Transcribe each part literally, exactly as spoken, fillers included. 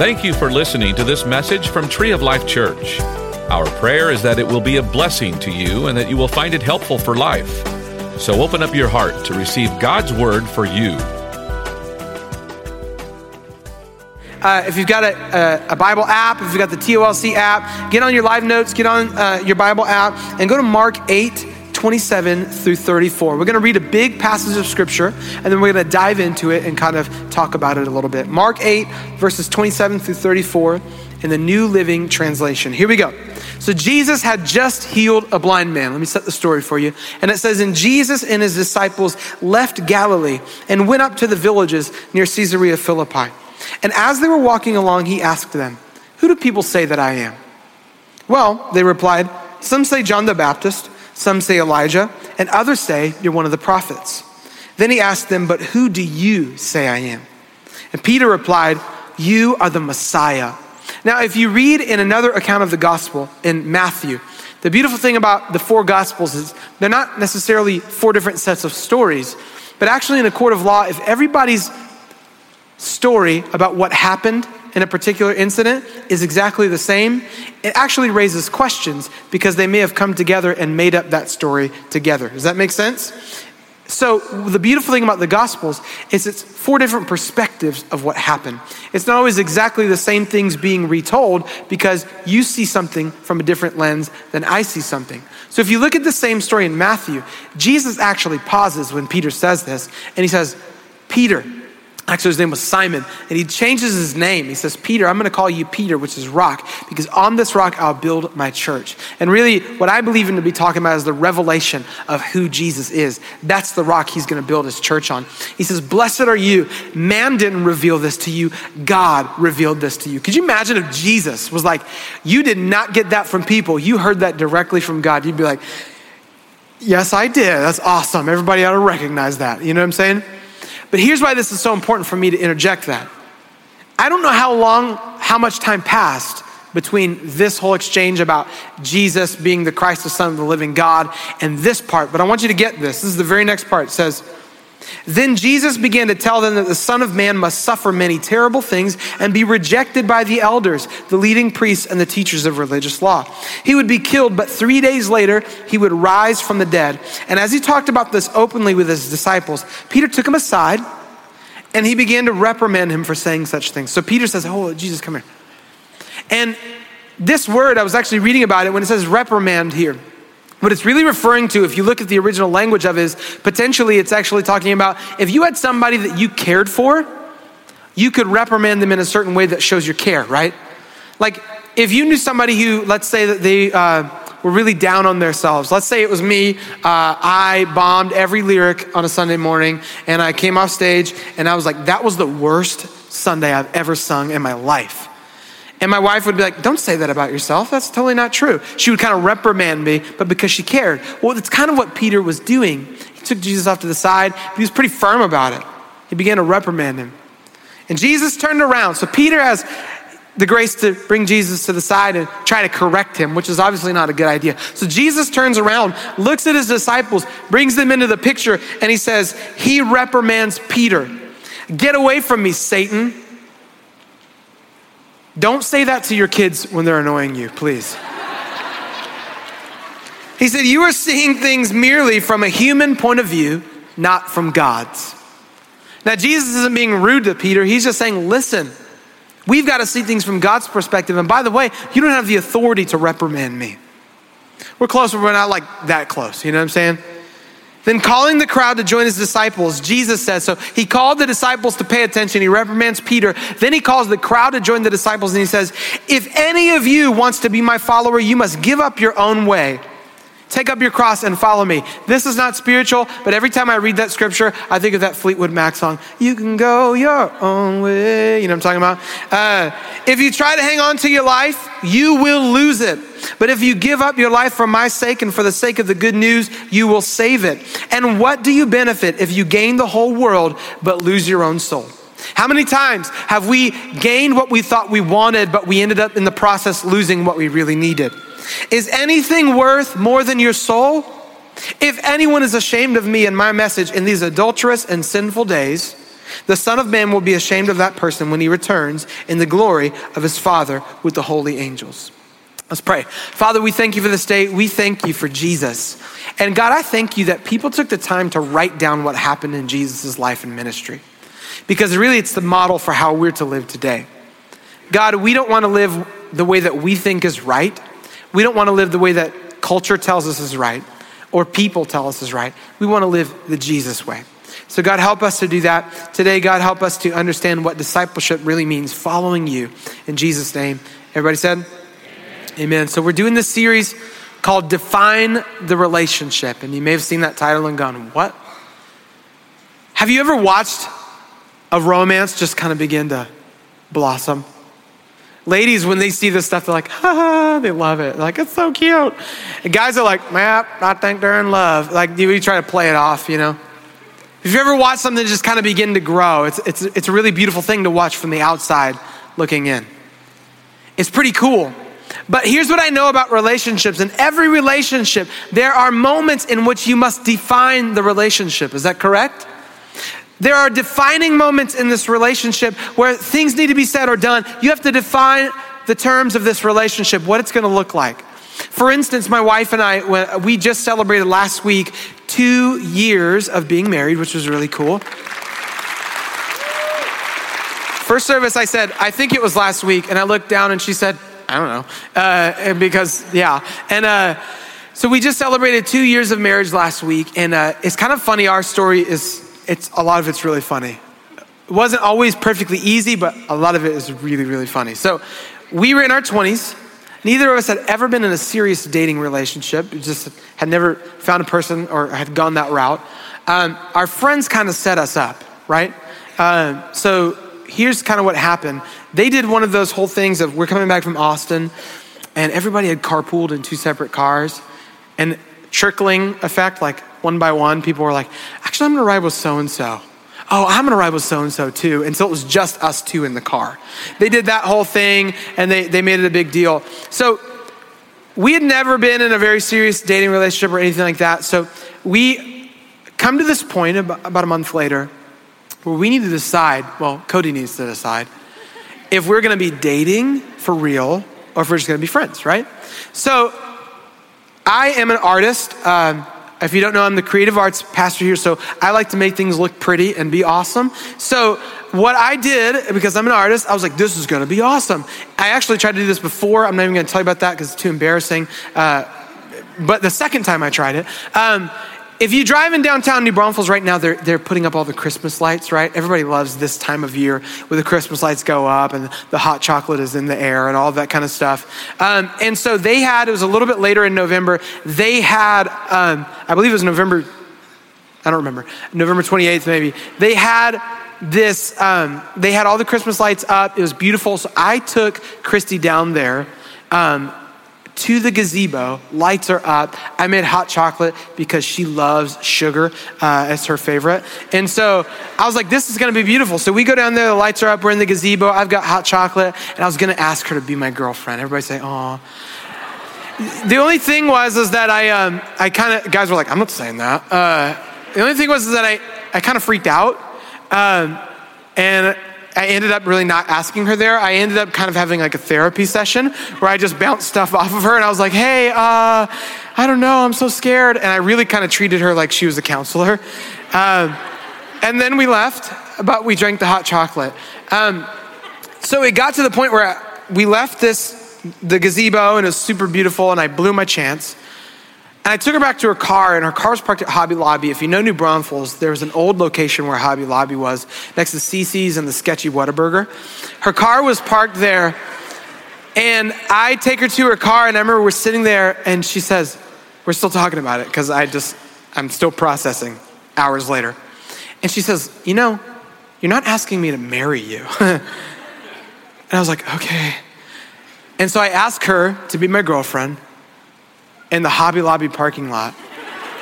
Thank you for listening to this message from Tree of Life Church. Our prayer is that it will be a blessing to you and that you will find it helpful for life. So open up your heart to receive God's word for you. Uh, if you've got a, a, a Bible app, if you've got the T O L C app, get on your Live Notes, get on uh, your Bible app, and go to Mark eight, twenty-seven through thirty-four. We're going to read a big passage of scripture, and then we're going to dive into it and kind of talk about it a little bit. Mark eight, verses twenty-seven through thirty-four in the New Living Translation. Here we go. So Jesus had just healed a blind man. Let me set the story for you. And it says, and Jesus and his disciples left Galilee and went up to the villages near Caesarea Philippi. And as they were walking along, he asked them, who do people say that I am? Well, they replied, some say John the Baptist, some say Elijah, and others say you're one of the prophets. Then he asked them, but who do you say I am? And Peter replied, you are the Messiah. Now, if you read in another account of the gospel in Matthew, the beautiful thing about the four gospels is they're not necessarily four different sets of stories, but actually in a court of law, if everybody's story about what happened in a particular incident is exactly the same, it actually raises questions because they may have come together and made up that story together. Does that make sense? So the beautiful thing about the Gospels is it's four different perspectives of what happened. It's not always exactly the same things being retold because you see something from a different lens than I see something. So if you look at the same story in Matthew, Jesus actually pauses when Peter says this and he says, Peter, actually his name was Simon, and he changes his name. He says, Peter, I'm gonna call you Peter, which is rock, because on this rock, I'll build my church. And really what I believe him to be talking about is the revelation of who Jesus is. That's the rock he's gonna build his church on. He says, blessed are you. Man didn't reveal this to you. God revealed this to you. Could you imagine if Jesus was like, you did not get that from people. You heard that directly from God. You'd be like, yes, I did. That's awesome. Everybody ought to recognize that. You know what I'm saying? But here's why this is so important for me to interject that. I don't know how long, how much time passed between this whole exchange about Jesus being the Christ, the Son of the living God, and this part, but I want you to get this. This is the very next part. It says, then Jesus began to tell them that the Son of Man must suffer many terrible things and be rejected by the elders, the leading priests, and the teachers of religious law. He would be killed, but three days later, he would rise from the dead. And as he talked about this openly with his disciples, Peter took him aside and he began to reprimand him for saying such things. So Peter says, oh, Jesus, come here. And this word, I was actually reading about it when it says reprimand here. What it's really referring to, if you look at the original language of it, is potentially it's actually talking about if you had somebody that you cared for, you could reprimand them in a certain way that shows your care, right? Like if you knew somebody who, let's say that they uh, were really down on themselves. Let's say it was me. Uh, I bombed every lyric on a Sunday morning and I came off stage and I was like, that was the worst Sunday I've ever sung in my life. And my wife would be like, don't say that about yourself. That's totally not true. She would kind of reprimand me, but because she cared. Well, that's kind of what Peter was doing. He took Jesus off to the side. He was pretty firm about it. He began to reprimand him. And Jesus turned around. So Peter has the grace to bring Jesus to the side and try to correct him, which is obviously not a good idea. So Jesus turns around, looks at his disciples, brings them into the picture, and he says, he reprimands Peter. Get away from me, Satan. Don't say that to your kids when they're annoying you, please. He said, you are seeing things merely from a human point of view, not from God's. Now, Jesus isn't being rude to Peter. He's just saying, listen, we've got to see things from God's perspective. And by the way, you don't have the authority to reprimand me. We're close, but we're not like that close. You know what I'm saying? Then calling the crowd to join his disciples, Jesus says, so he called the disciples to pay attention. He reprimands Peter. Then he calls the crowd to join the disciples and he says, if any of you wants to be my follower, you must give up your own way. Take up your cross and follow me. This is not spiritual, but every time I read that scripture, I think of that Fleetwood Mac song, you can go your own way. You know what I'm talking about? Uh, if you try to hang on to your life, you will lose it. But if you give up your life for my sake and for the sake of the good news, you will save it. And what do you benefit if you gain the whole world, but lose your own soul? How many times have we gained what we thought we wanted, but we ended up in the process losing what we really needed? Is anything worth more than your soul? If anyone is ashamed of me and my message in these adulterous and sinful days, The Son of Man will be ashamed of that person when he returns in the glory of his Father with the holy angels." Let's pray. Father, we thank you for this day. We thank you for Jesus. And God, I thank you that people took the time to write down what happened in Jesus' life and ministry, because really it's the model for how we're to live today. God, we don't want to live the way that we think is right. We don't want to live the way that culture tells us is right or people tell us is right. We want to live the Jesus way. So God, help us to do that. Today, God, help us to understand what discipleship really means, following you in Jesus' name. Everybody said? Amen. Amen. So we're doing this series called Define the Relationship. And you may have seen that title and gone, what? Have you ever watched a romance just kind of begin to blossom? Ladies, when they see this stuff, they're like, ha, ah, they love it. They're like, it's so cute. And guys are like, man, I think they're in love. Like, we try to play it off, you know? If you ever watch something just kind of begin to grow, it's it's it's a really beautiful thing to watch from the outside looking in. It's pretty cool. But here's what I know about relationships. In every relationship, there are moments in which you must define the relationship. Is that correct? There are defining moments in this relationship where things need to be said or done. You have to define the terms of this relationship, what it's going to look like. For instance, my wife and I, we just celebrated last week two years of being married, which was really cool. First service, I said, I think it was last week. And I looked down and she said, I don't know. Uh, because, yeah. And uh, so we just celebrated two years of marriage last week. And uh, it's kind of funny. Our story is, it's a lot of it's really funny. It wasn't always perfectly easy, but a lot of it is really, really funny. So we were in our twenties. Neither of us had ever been in a serious dating relationship. We just had never found a person or had gone that route. Um, our friends kind of set us up, right? Um, so here's kind of what happened. They did one of those whole things of, we're coming back from Austin and everybody had carpooled in two separate cars, and trickling effect, like one by one, people were like, actually, I'm gonna ride with so-and-so. Oh, I'm gonna ride with so-and-so too. And so it was just us two in the car. They did that whole thing and they, they made it a big deal. So we had never been in a very serious dating relationship or anything like that. So we come to this point about a month later where we need to decide, well, Cody needs to decide if we're gonna be dating for real or if we're just gonna be friends, right? So I am an artist. Um, If you don't know, I'm the creative arts pastor here, so I like to make things look pretty and be awesome. So what I did, because I'm an artist, I was like, this is gonna be awesome. I actually tried to do this before. I'm not even gonna tell you about that because it's too embarrassing. Uh, but the second time I tried it, um, if you drive in downtown New Braunfels right now, they're they're putting up all the Christmas lights, right? Everybody loves this time of year where the Christmas lights go up and the hot chocolate is in the air and all that kind of stuff. Um, and so they had, it was a little bit later in November, they had, um, I believe it was November, I don't remember, November twenty-eighth maybe. They had this, um, they had all the Christmas lights up. It was beautiful. So I took Christy down there um, to the gazebo, lights are up. I made hot chocolate because she loves sugar uh, as her favorite. And so I was like, this is gonna be beautiful. So we go down there, the lights are up, we're in the gazebo, I've got hot chocolate, and I was gonna ask her to be my girlfriend. Everybody say, aw. The only thing was is that I um, I kinda, guys were like, I'm not saying that. Uh, the only thing was is that I, I kinda freaked out. Um, and I ended up really not asking her there. I ended up kind of having like a therapy session where I just bounced stuff off of her and I was like, hey, uh, I don't know, I'm so scared. And I really kind of treated her like she was a counselor. Um, and then we left, but we drank the hot chocolate. Um, so it got to the point where we left this, the gazebo, and it was super beautiful, and I blew my chance. And I took her back to her car, and her car was parked at Hobby Lobby. If you know New Braunfels, there was an old location where Hobby Lobby was, next to C C's and the sketchy Whataburger. Her car was parked there, and I take her to her car, and I remember we're sitting there, and she says, we're still talking about it, because I just, I'm still processing hours later. And she says, you know, you're not asking me to marry you. And I was like, okay. And so I asked her to be my girlfriend, in the Hobby Lobby parking lot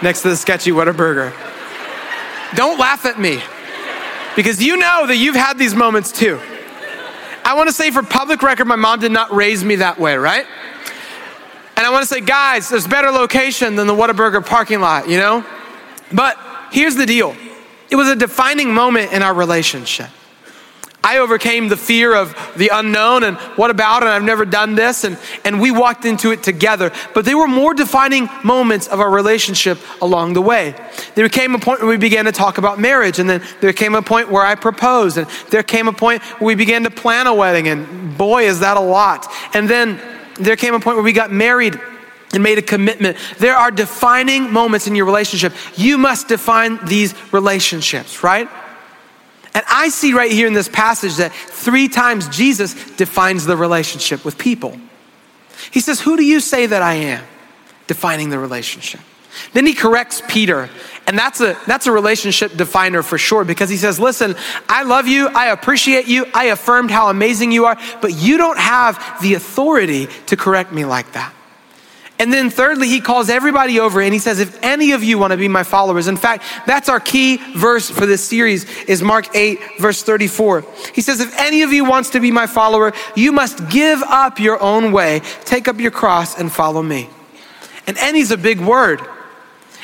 next to the sketchy Whataburger. Don't laugh at me, because you know that you've had these moments too. I wanna say for public record, my mom did not raise me that way, right? And I wanna say, guys, there's better location than the Whataburger parking lot, you know? But here's the deal. It was a defining moment in our relationship. I overcame the fear of the unknown and what about, and I've never done this, and, and we walked into it together. But they were more defining moments of our relationship along the way. There came a point where we began to talk about marriage, and then there came a point where I proposed, and there came a point where we began to plan a wedding, and boy, is that a lot. And then there came a point where we got married and made a commitment. There are defining moments in your relationship. You must define these relationships, right? And I see right here in this passage that three times Jesus defines the relationship with people. He says, who do you say that I am? Defining the relationship. Then he corrects Peter. And that's a, that's a relationship definer for sure, because he says, listen, I love you. I appreciate you. I affirmed how amazing you are, but you don't have the authority to correct me like that. And then thirdly, he calls everybody over and he says, if any of you want to be my followers. In fact, that's our key verse for this series, is Mark eight, verse thirty-four. He says, if any of you wants to be my follower, you must give up your own way, take up your cross and follow me. And any's a big word.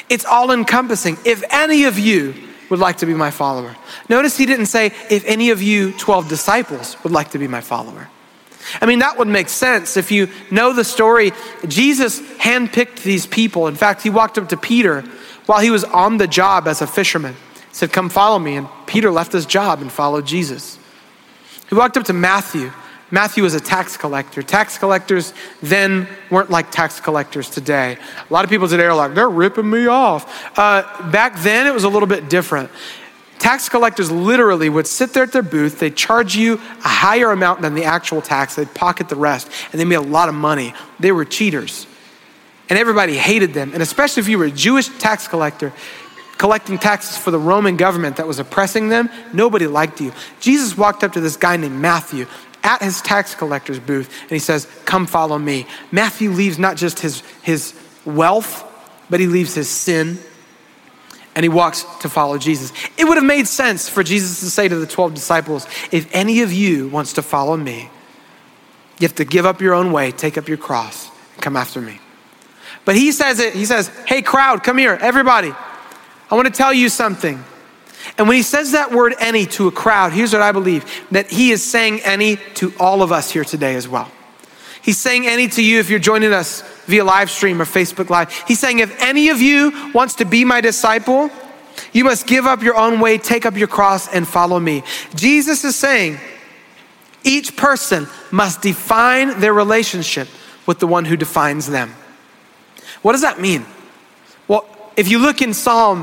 It's all encompassing. If any of you would like to be my follower. Notice he didn't say, if any of you twelve disciples would like to be my follower. I mean, that would make sense. If you know the story, Jesus handpicked these people. In fact, he walked up to Peter while he was on the job as a fisherman. He said, come follow me. And Peter left his job and followed Jesus. He walked up to Matthew. Matthew was a tax collector. Tax collectors then weren't like tax collectors today. A lot of people today are like, they're ripping me off. Uh, back then, it was a little bit different. Tax collectors literally would sit there at their booth. They'd charge you a higher amount than the actual tax. They'd pocket the rest, and they made a lot of money. They were cheaters, and everybody hated them. And especially if you were a Jewish tax collector, collecting taxes for the Roman government that was oppressing them, nobody liked you. Jesus walked up to this guy named Matthew at his tax collector's booth, and he says, come follow me. Matthew leaves not just his, his wealth, but he leaves his sin, and he walks to follow Jesus. It would have made sense for Jesus to say to the twelve disciples, if any of you wants to follow me, you have to give up your own way, take up your cross, and come after me. But he says it, he says, hey crowd, come here, everybody. I want to tell you something. And when he says that word any to a crowd, here's what I believe, that he is saying any to all of us here today as well. He's saying any to you if you're joining us via live stream or Facebook Live. He's saying, if any of you wants to be my disciple, you must give up your own way, take up your cross and follow me. Jesus is saying each person must define their relationship with the one who defines them. What does that mean? Well, if you look in Psalm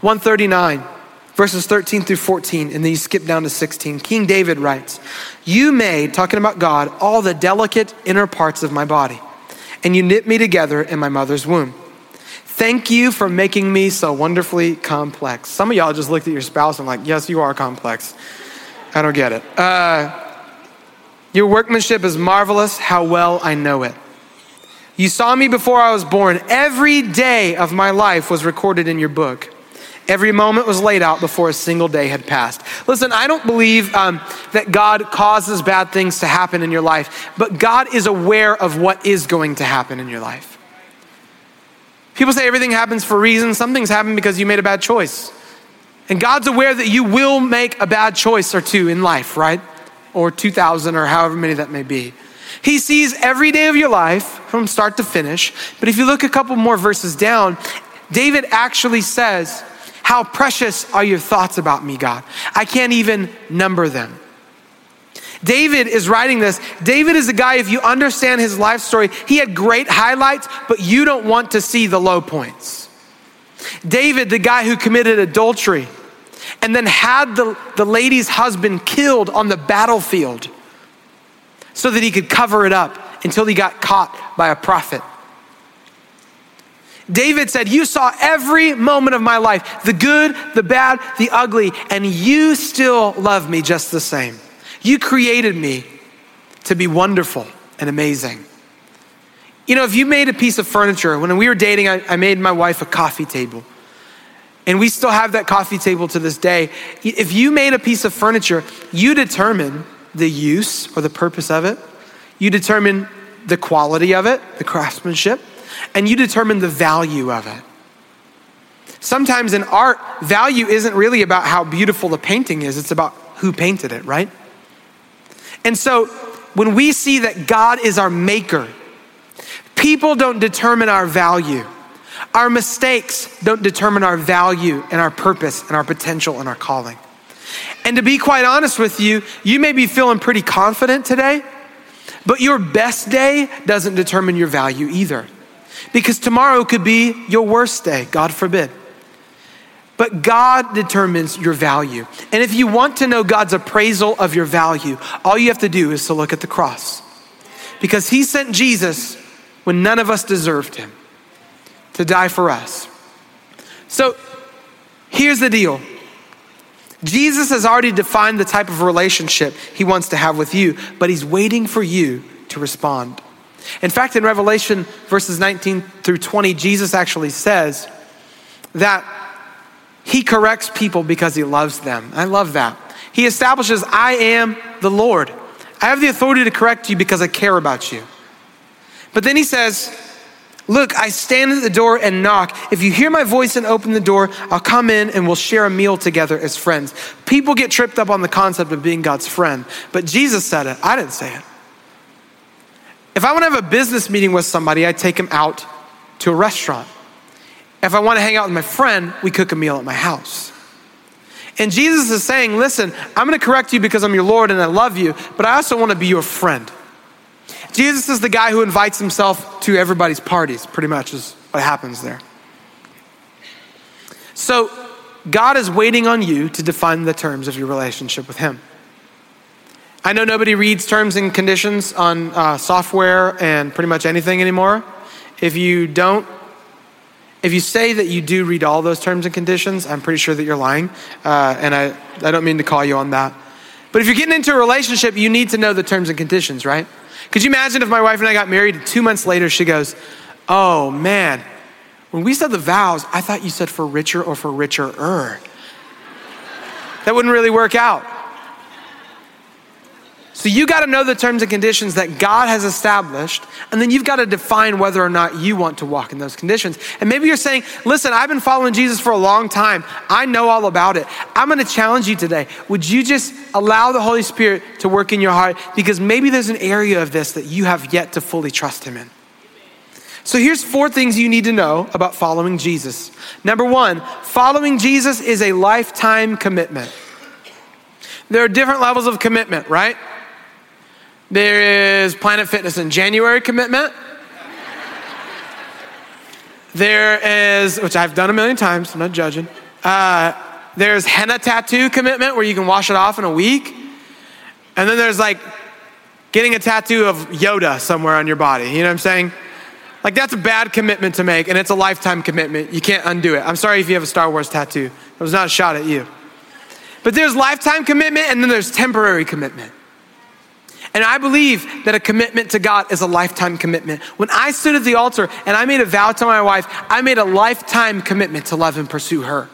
one thirty-nine, verses thirteen through fourteen, and then you skip down to sixteen. King David writes, you made, talking about God, all the delicate inner parts of my body, and you knit me together in my mother's womb. Thank you for making me so wonderfully complex. Some of y'all just looked at your spouse and like, yes, you are complex. I don't get it. Uh, your workmanship is marvelous, how well I know it. You saw me before I was born. Every day of my life was recorded in your book. Every moment was laid out before a single day had passed. Listen, I don't believe um, that God causes bad things to happen in your life, but God is aware of what is going to happen in your life. People say everything happens for a reason. Some things happen because you made a bad choice. And God's aware that you will make a bad choice or two in life, right? Or two thousand or however many that may be. He sees every day of your life from start to finish. But if you look a couple more verses down, David actually says, how precious are your thoughts about me, God? I can't even number them. David is writing this. David is a guy, if you understand his life story, he had great highlights, but you don't want to see the low points. David, the guy who committed adultery and then had the, the lady's husband killed on the battlefield so that he could cover it up until he got caught by a prophet. David said, you saw every moment of my life, the good, the bad, the ugly, and you still love me just the same. You created me to be wonderful and amazing. You know, if you made a piece of furniture, when we were dating, I, I made my wife a coffee table. And we still have that coffee table to this day. If you made a piece of furniture, you determine the use or the purpose of it. You determine the quality of it, the craftsmanship. And you determine the value of it. Sometimes in art, value isn't really about how beautiful the painting is. It's about who painted it, right? And so when we see that God is our maker, people don't determine our value. Our mistakes don't determine our value and our purpose and our potential and our calling. And to be quite honest with you, you may be feeling pretty confident today, but your best day doesn't determine your value either. Because tomorrow could be your worst day, God forbid. But God determines your value. And if you want to know God's appraisal of your value, all you have to do is to look at the cross. Because he sent Jesus when none of us deserved him to die for us. So here's the deal. Jesus has already defined the type of relationship he wants to have with you, but he's waiting for you to respond. In fact, in Revelation verses nineteen through twenty, Jesus actually says that he corrects people because he loves them. I love that. He establishes, I am the Lord. I have the authority to correct you because I care about you. But then he says, look, I stand at the door and knock. If you hear my voice and open the door, I'll come in and we'll share a meal together as friends. People get tripped up on the concept of being God's friend, but Jesus said it. I didn't say it. If I want to have a business meeting with somebody, I take them out to a restaurant. If I want to hang out with my friend, we cook a meal at my house. And Jesus is saying, listen, I'm going to correct you because I'm your Lord and I love you, but I also want to be your friend. Jesus is the guy who invites himself to everybody's parties, pretty much is what happens there. So God is waiting on you to define the terms of your relationship with him. I know nobody reads terms and conditions on uh, software and pretty much anything anymore. If you don't, if you say that you do read all those terms and conditions, I'm pretty sure that you're lying. Uh, and I, I don't mean to call you on that. But if you're getting into a relationship, you need to know the terms and conditions, right? Could you imagine if my wife and I got married, two months later, she goes, oh man, when we said the vows, I thought you said for richer or for richer-er. That wouldn't really work out. So you got to know the terms and conditions that God has established, and then you've got to define whether or not you want to walk in those conditions. And maybe you're saying, listen, I've been following Jesus for a long time. I know all about it. I'm going to challenge you today. Would you just allow the Holy Spirit to work in your heart? Because maybe there's an area of this that you have yet to fully trust him in. So here's four things you need to know about following Jesus. Number one, following Jesus is a lifetime commitment. There are different levels of commitment, right? There is Planet Fitness in January commitment. There is, which I've done a million times, I'm not judging. Uh, there's henna tattoo commitment where you can wash it off in a week. And then there's like getting a tattoo of Yoda somewhere on your body. You know what I'm saying? Like that's a bad commitment to make and it's a lifetime commitment. You can't undo it. I'm sorry if you have a Star Wars tattoo. It was not a shot at you. But there's lifetime commitment and then there's temporary commitment. And I believe that a commitment to God is a lifetime commitment. When I stood at the altar and I made a vow to my wife, I made a lifetime commitment to love and pursue her.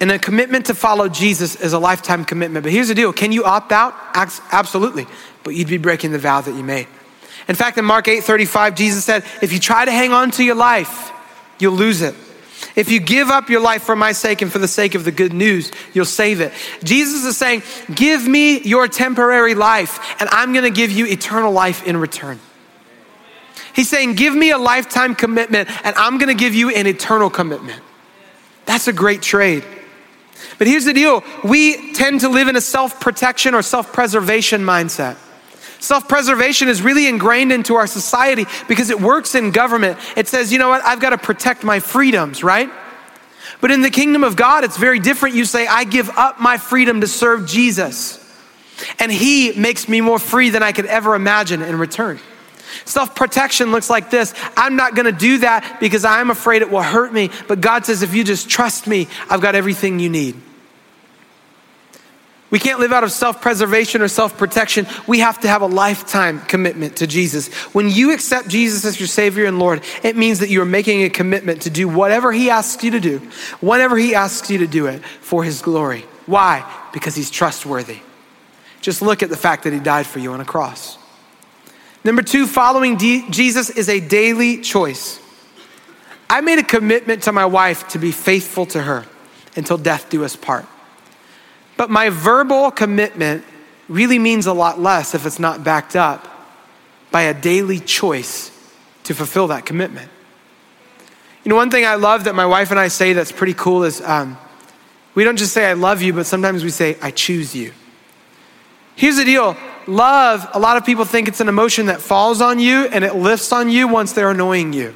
And a commitment to follow Jesus is a lifetime commitment. But here's the deal. Can you opt out? Absolutely. But you'd be breaking the vow that you made. In fact, in Mark eight thirty-five, Jesus said, if you try to hang on to your life, you'll lose it. If you give up your life for my sake and for the sake of the good news, you'll save it. Jesus is saying, give me your temporary life and I'm going to give you eternal life in return. He's saying, give me a lifetime commitment and I'm going to give you an eternal commitment. That's a great trade. But here's the deal. We tend to live in a self-protection or self-preservation mindset. Self-preservation is really ingrained into our society because it works in government. It says, you know what? I've got to protect my freedoms, right? But in the kingdom of God, it's very different. You say, I give up my freedom to serve Jesus. And he makes me more free than I could ever imagine in return. Self-protection looks like this. I'm not going to do that because I'm afraid it will hurt me. But God says, if you just trust me, I've got everything you need. We can't live out of self-preservation or self-protection. We have to have a lifetime commitment to Jesus. When you accept Jesus as your Savior and Lord, it means that you're making a commitment to do whatever he asks you to do, whenever he asks you to do it for his glory. Why? Because he's trustworthy. Just look at the fact that he died for you on a cross. Number two, following D- Jesus is a daily choice. I made a commitment to my wife to be faithful to her until death do us part. But my verbal commitment really means a lot less if it's not backed up by a daily choice to fulfill that commitment. You know, one thing I love that my wife and I say that's pretty cool is um, we don't just say, I love you, but sometimes we say, I choose you. Here's the deal. Love, a lot of people think it's an emotion that falls on you and it lifts on you once they're annoying you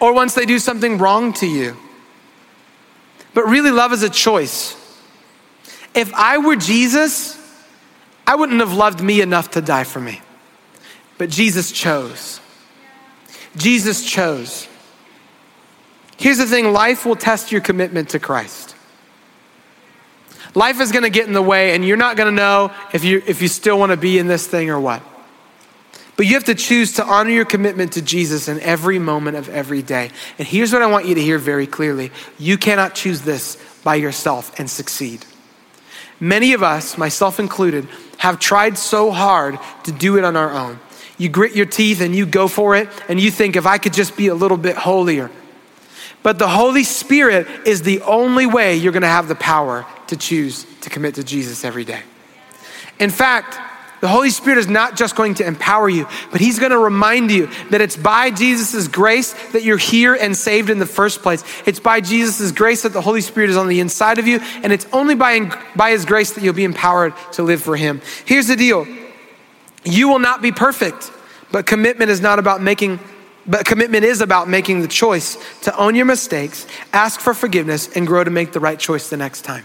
or once they do something wrong to you. But really, love is a choice. If I were Jesus, I wouldn't have loved me enough to die for me. But Jesus chose. Jesus chose. Here's the thing, life will test your commitment to Christ. Life is gonna get in the way and you're not gonna know if you if you still wanna be in this thing or what. But you have to choose to honor your commitment to Jesus in every moment of every day. And here's what I want you to hear very clearly. You cannot choose this by yourself and succeed. Many of us, myself included, have tried so hard to do it on our own. You grit your teeth and you go for it and you think, if I could just be a little bit holier. But the Holy Spirit is the only way you're gonna have the power to choose to commit to Jesus every day. In fact, the Holy Spirit is not just going to empower you, but he's gonna remind you that it's by Jesus' grace that you're here and saved in the first place. It's by Jesus' grace that the Holy Spirit is on the inside of you, and it's only by, by his grace that you'll be empowered to live for him. Here's the deal. You will not be perfect, but commitment is not about making, but commitment is about making the choice to own your mistakes, ask for forgiveness, and grow to make the right choice the next time.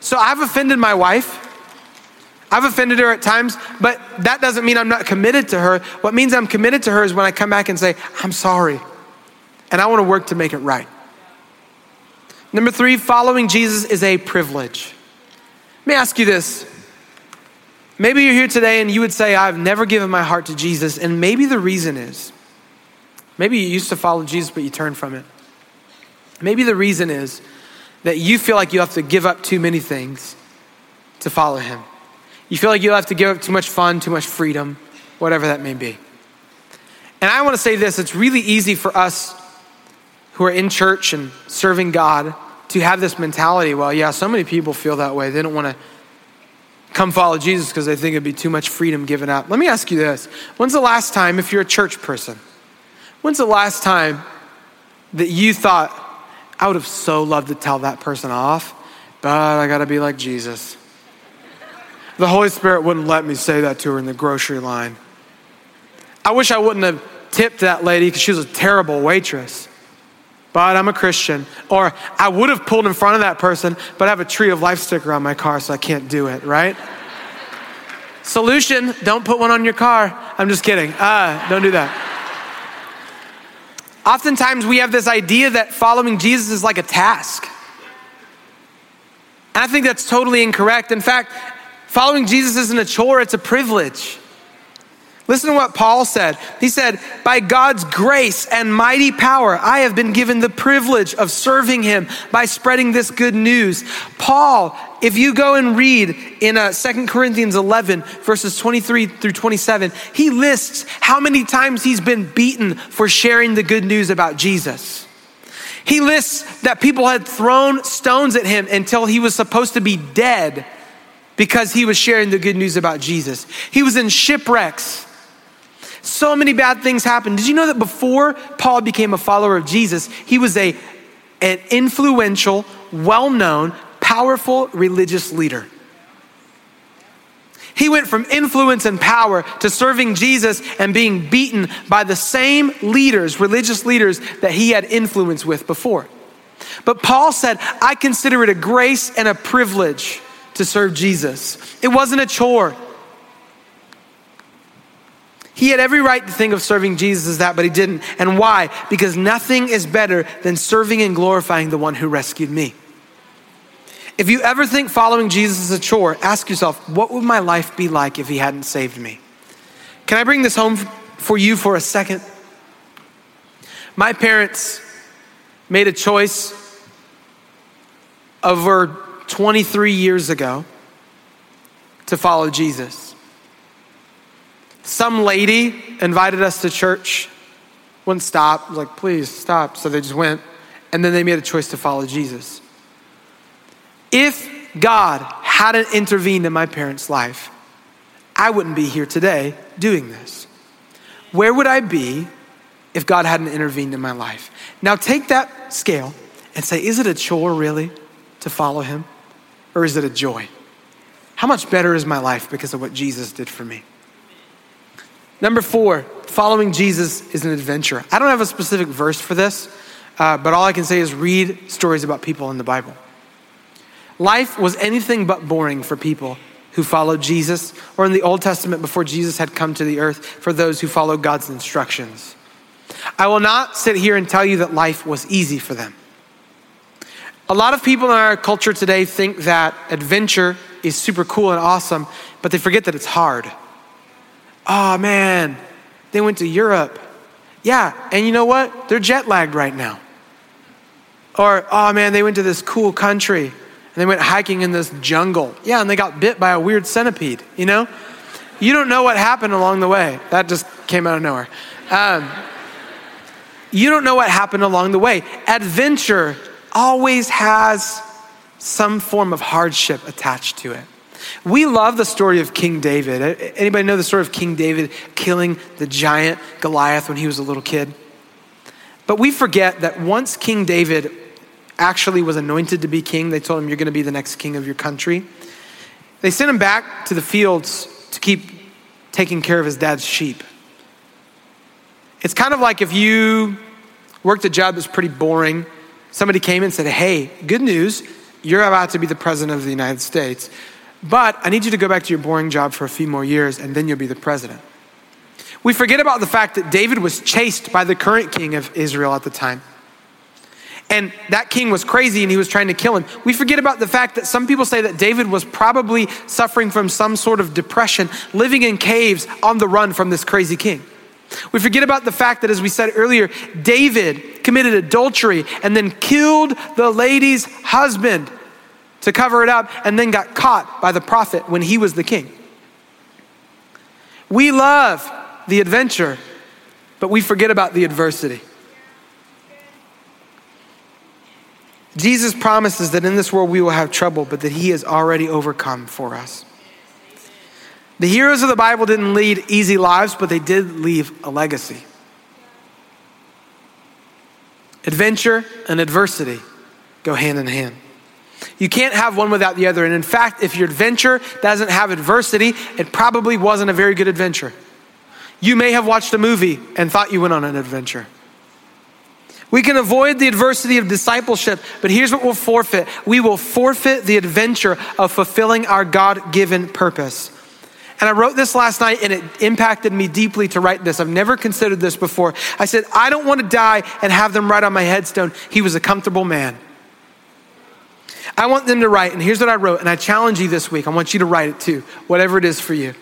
So I've offended my wife. I've offended her at times, but that doesn't mean I'm not committed to her. What means I'm committed to her is when I come back and say, I'm sorry, and I wanna work to make it right. Number three, following Jesus is a privilege. Let me ask you this. Maybe you're here today and you would say, I've never given my heart to Jesus, and maybe the reason is, maybe you used to follow Jesus, but you turned from it. Maybe the reason is that you feel like you have to give up too many things to follow him. You feel like you'll have to give up too much fun, too much freedom, whatever that may be. And I wanna say this, it's really easy for us who are in church and serving God to have this mentality, well, yeah, so many people feel that way. They don't wanna come follow Jesus because they think it'd be too much freedom given up. Let me ask you this, when's the last time, if you're a church person, when's the last time that you thought, I would have so loved to tell that person off, but I gotta be like Jesus. The Holy Spirit wouldn't let me say that to her in the grocery line. I wish I wouldn't have tipped that lady because she was a terrible waitress, but I'm a Christian. Or I would have pulled in front of that person, but I have a Tree of Life sticker on my car, so I can't do it, right? Solution, don't put one on your car. I'm just kidding, uh, don't do that. Oftentimes we have this idea that following Jesus is like a task. And I think that's totally incorrect. In fact, following Jesus isn't a chore, it's a privilege. Listen to what Paul said. He said, by God's grace and mighty power, I have been given the privilege of serving him by spreading this good news. Paul, if you go and read in uh, Second Corinthians eleven, verses twenty-three through twenty-seven, he lists how many times he's been beaten for sharing the good news about Jesus. He lists that people had thrown stones at him until he was supposed to be dead, because he was sharing the good news about Jesus. He was in shipwrecks. So many bad things happened. Did you know that before Paul became a follower of Jesus, he was a, an influential, well-known, powerful religious leader? He went from influence and power to serving Jesus and being beaten by the same leaders, religious leaders that he had influence with before. But Paul said, I consider it a grace and a privilege to serve Jesus. It wasn't a chore. He had every right to think of serving Jesus as that, but he didn't. And why? Because nothing is better than serving and glorifying the one who rescued me. If you ever think following Jesus is a chore, ask yourself, what would my life be like if he hadn't saved me? Can I bring this home for you for a second? My parents made a choice over twenty-three years ago to follow Jesus. Some lady invited us to church Wouldn't stop. I was like, please stop. So they just went. And then they made a choice to follow Jesus. If God hadn't intervened in my parents' life, I wouldn't be here today doing this. Where would I be if God hadn't intervened in my life? Now take that scale and say, is it a chore really to follow him? Or is it a joy? How much better is my life because of what Jesus did for me? Number four, following Jesus is an adventure. I don't have a specific verse for this, uh, but all I can say is read stories about people in the Bible. Life was anything but boring for people who followed Jesus, or in the Old Testament before Jesus had come to the earth, for those who followed God's instructions. I will not sit here and tell you that life was easy for them. A lot of people in our culture today think that adventure is super cool and awesome, but they forget that it's hard. Oh man, they went to Europe. Yeah, and you know what? They're jet lagged right now. Or, oh man, they went to this cool country and they went hiking in this jungle. Yeah, and they got bit by a weird centipede, you know? You don't know what happened along the way. That just came out of nowhere. Um, you don't know what happened along the way. Adventure always has some form of hardship attached to it. We love the story of King David. Anybody know the story of King David killing the giant Goliath when he was a little kid? But we forget that once King David actually was anointed to be king, they told him, you're going to be the next king of your country. They sent him back to the fields to keep taking care of his dad's sheep. It's kind of like if you worked a job that's pretty boring, somebody came and said, hey, good news, you're about to be the president of the United States, but I need you to go back to your boring job for a few more years and then you'll be the president. We forget about the fact that David was chased by the current king of Israel at the time. And that king was crazy and he was trying to kill him. We forget about the fact that some people say that David was probably suffering from some sort of depression, living in caves on the run from this crazy king. We forget about the fact that, as we said earlier, David committed adultery and then killed the lady's husband to cover it up, and then got caught by the prophet when he was the king. We love the adventure, but we forget about the adversity. Jesus promises that in this world we will have trouble, but that he has already overcome for us. The heroes of the Bible didn't lead easy lives, but they did leave a legacy. Adventure and adversity go hand in hand. You can't have one without the other. And in fact, if your adventure doesn't have adversity, it probably wasn't a very good adventure. You may have watched a movie and thought you went on an adventure. We can avoid the adversity of discipleship, but here's what we'll forfeit. We will forfeit the adventure of fulfilling our God-given purpose. And I wrote this last night and it impacted me deeply to write this. I've never considered this before. I said, I don't want to die and have them write on my headstone, he was a comfortable man. I want them to write, and here's what I wrote, and I challenge you this week. I want you to write it too, whatever it is for you.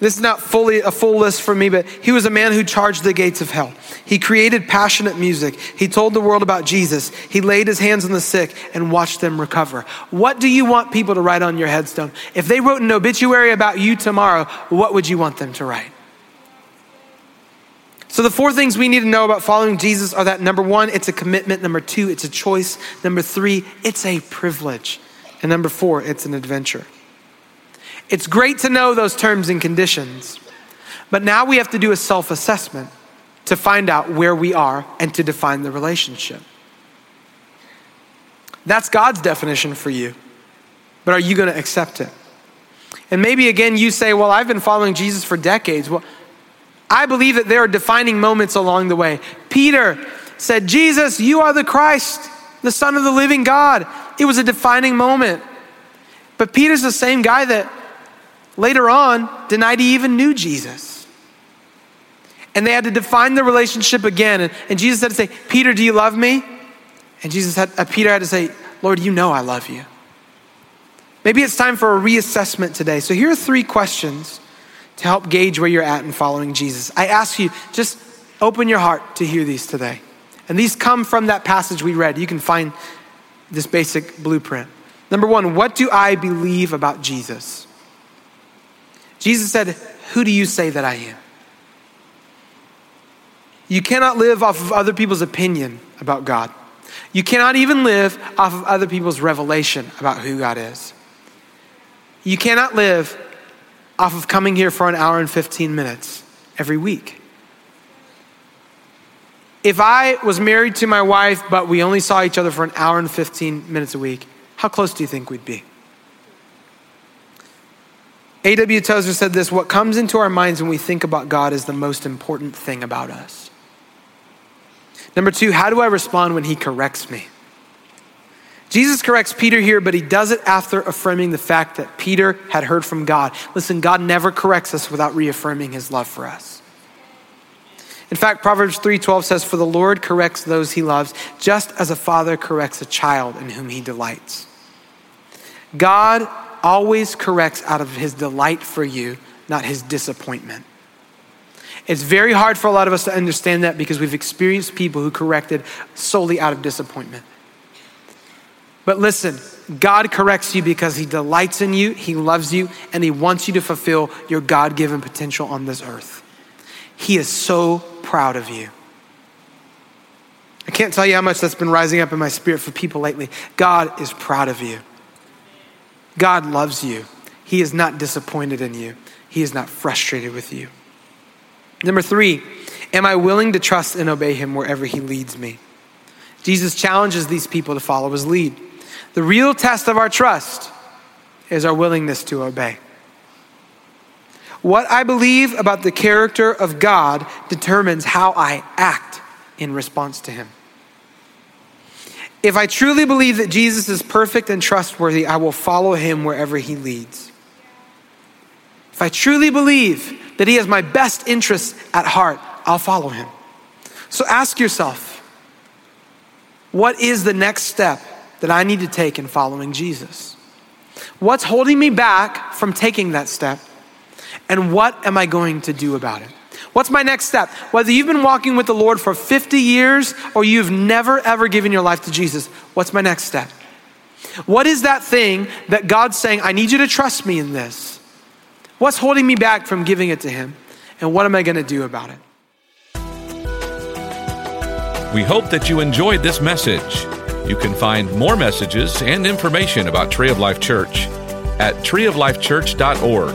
This is not fully a full list for me, but he was a man who charged the gates of hell. He created passionate music. He told the world about Jesus. He laid his hands on the sick and watched them recover. What do you want people to write on your headstone? If they wrote an obituary about you tomorrow, what would you want them to write? So the four things we need to know about following Jesus are that number one, it's a commitment. Number two, it's a choice. Number three, it's a privilege. And number four, it's an adventure. It's great to know those terms and conditions, but now we have to do a self-assessment to find out where we are and to define the relationship. That's God's definition for you, but are you going to accept it? And maybe again, you say, well, I've been following Jesus for decades. Well, I believe that there are defining moments along the way. Peter said, Jesus, you are the Christ, the Son of the living God. It was a defining moment. But Peter's the same guy that later on denied he even knew Jesus. And they had to define the relationship again. And, and Jesus had to say, Peter, do you love me? And Jesus had, uh, Peter had to say, Lord, you know I love you. Maybe it's time for a reassessment today. So here are three questions to help gauge where you're at in following Jesus. I ask you, just open your heart to hear these today. And these come from that passage we read. You can find this basic blueprint. Number one, what do I believe about Jesus? Jesus said, who do you say that I am? You cannot live off of other people's opinion about God. You cannot even live off of other people's revelation about who God is. You cannot live off of coming here for an hour and fifteen minutes every week. If I was married to my wife, but we only saw each other for an hour and fifteen minutes a week, how close do you think we'd be? A W Tozer said this: what comes into our minds when we think about God is the most important thing about us. Number two, how do I respond when he corrects me? Jesus corrects Peter here, but he does it after affirming the fact that Peter had heard from God. Listen, God never corrects us without reaffirming his love for us. In fact, Proverbs three twelve says, "For the Lord corrects those he loves, just as a father corrects a child in whom he delights." God always corrects out of his delight for you, not his disappointment. It's very hard for a lot of us to understand that because we've experienced people who corrected solely out of disappointment. But listen, God corrects you because he delights in you, he loves you, and he wants you to fulfill your God-given potential on this earth. He is so proud of you. I can't tell you how much that's been rising up in my spirit for people lately. God is proud of you. God loves you. He is not disappointed in you. He is not frustrated with you. Number three, am I willing to trust and obey him wherever he leads me? Jesus challenges these people to follow his lead. The real test of our trust is our willingness to obey. What I believe about the character of God determines how I act in response to him. If I truly believe that Jesus is perfect and trustworthy, I will follow him wherever he leads. If I truly believe that he has my best interests at heart, I'll follow him. So ask yourself, what is the next step that I need to take in following Jesus? What's holding me back from taking that step? And what am I going to do about it? What's my next step? Whether you've been walking with the Lord for fifty years or you've never ever given your life to Jesus, what's my next step? What is that thing that God's saying, I need you to trust me in this? What's holding me back from giving it to him? And what am I gonna do about it? We hope that you enjoyed this message. You can find more messages and information about Tree of Life Church at tree of life church dot org.